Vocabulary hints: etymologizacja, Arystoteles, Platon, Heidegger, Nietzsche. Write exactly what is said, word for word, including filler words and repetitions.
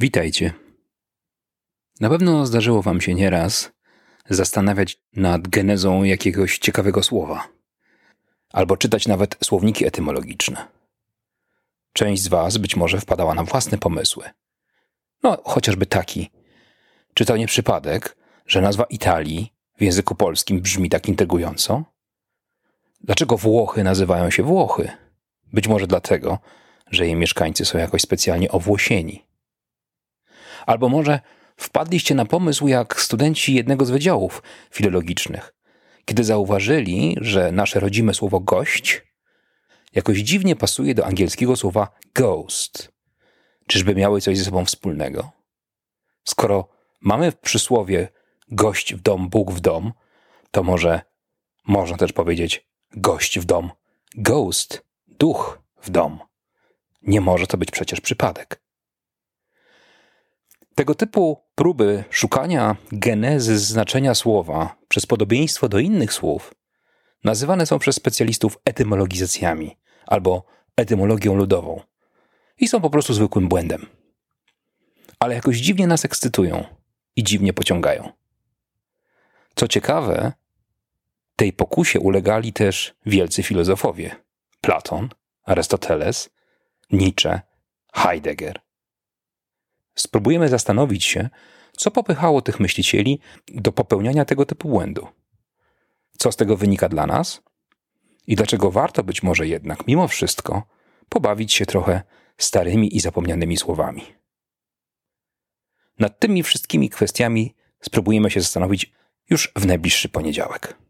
Witajcie. Na pewno zdarzyło wam się nieraz zastanawiać nad genezą jakiegoś ciekawego słowa, albo czytać nawet słowniki etymologiczne. Część z was być może wpadała na własne pomysły. No, chociażby taki. Czy to nie przypadek, że nazwa Italii w języku polskim brzmi tak intrygująco? Dlaczego Włochy nazywają się Włochy? Być może dlatego, że jej mieszkańcy są jakoś specjalnie owłosieni. Albo może wpadliście na pomysł jak studenci jednego z wydziałów filologicznych, kiedy zauważyli, że nasze rodzime słowo gość jakoś dziwnie pasuje do angielskiego słowa ghost. Czyżby miały coś ze sobą wspólnego? Skoro mamy w przysłowie gość w dom, Bóg w dom, to może można też powiedzieć gość w dom, ghost, duch w dom. Nie może to być przecież przypadek. Tego typu próby szukania genezy znaczenia słowa przez podobieństwo do innych słów nazywane są przez specjalistów etymologizacjami albo etymologią ludową i są po prostu zwykłym błędem. Ale jakoś dziwnie nas ekscytują i dziwnie pociągają. Co ciekawe, tej pokusie ulegali też wielcy filozofowie: Platon, Arystoteles, Nietzsche, Heidegger. Spróbujemy zastanowić się, co popychało tych myślicieli do popełniania tego typu błędu. Co z tego wynika dla nas? I dlaczego warto być może jednak, mimo wszystko, pobawić się trochę starymi i zapomnianymi słowami? Nad tymi wszystkimi kwestiami spróbujemy się zastanowić już w najbliższy poniedziałek.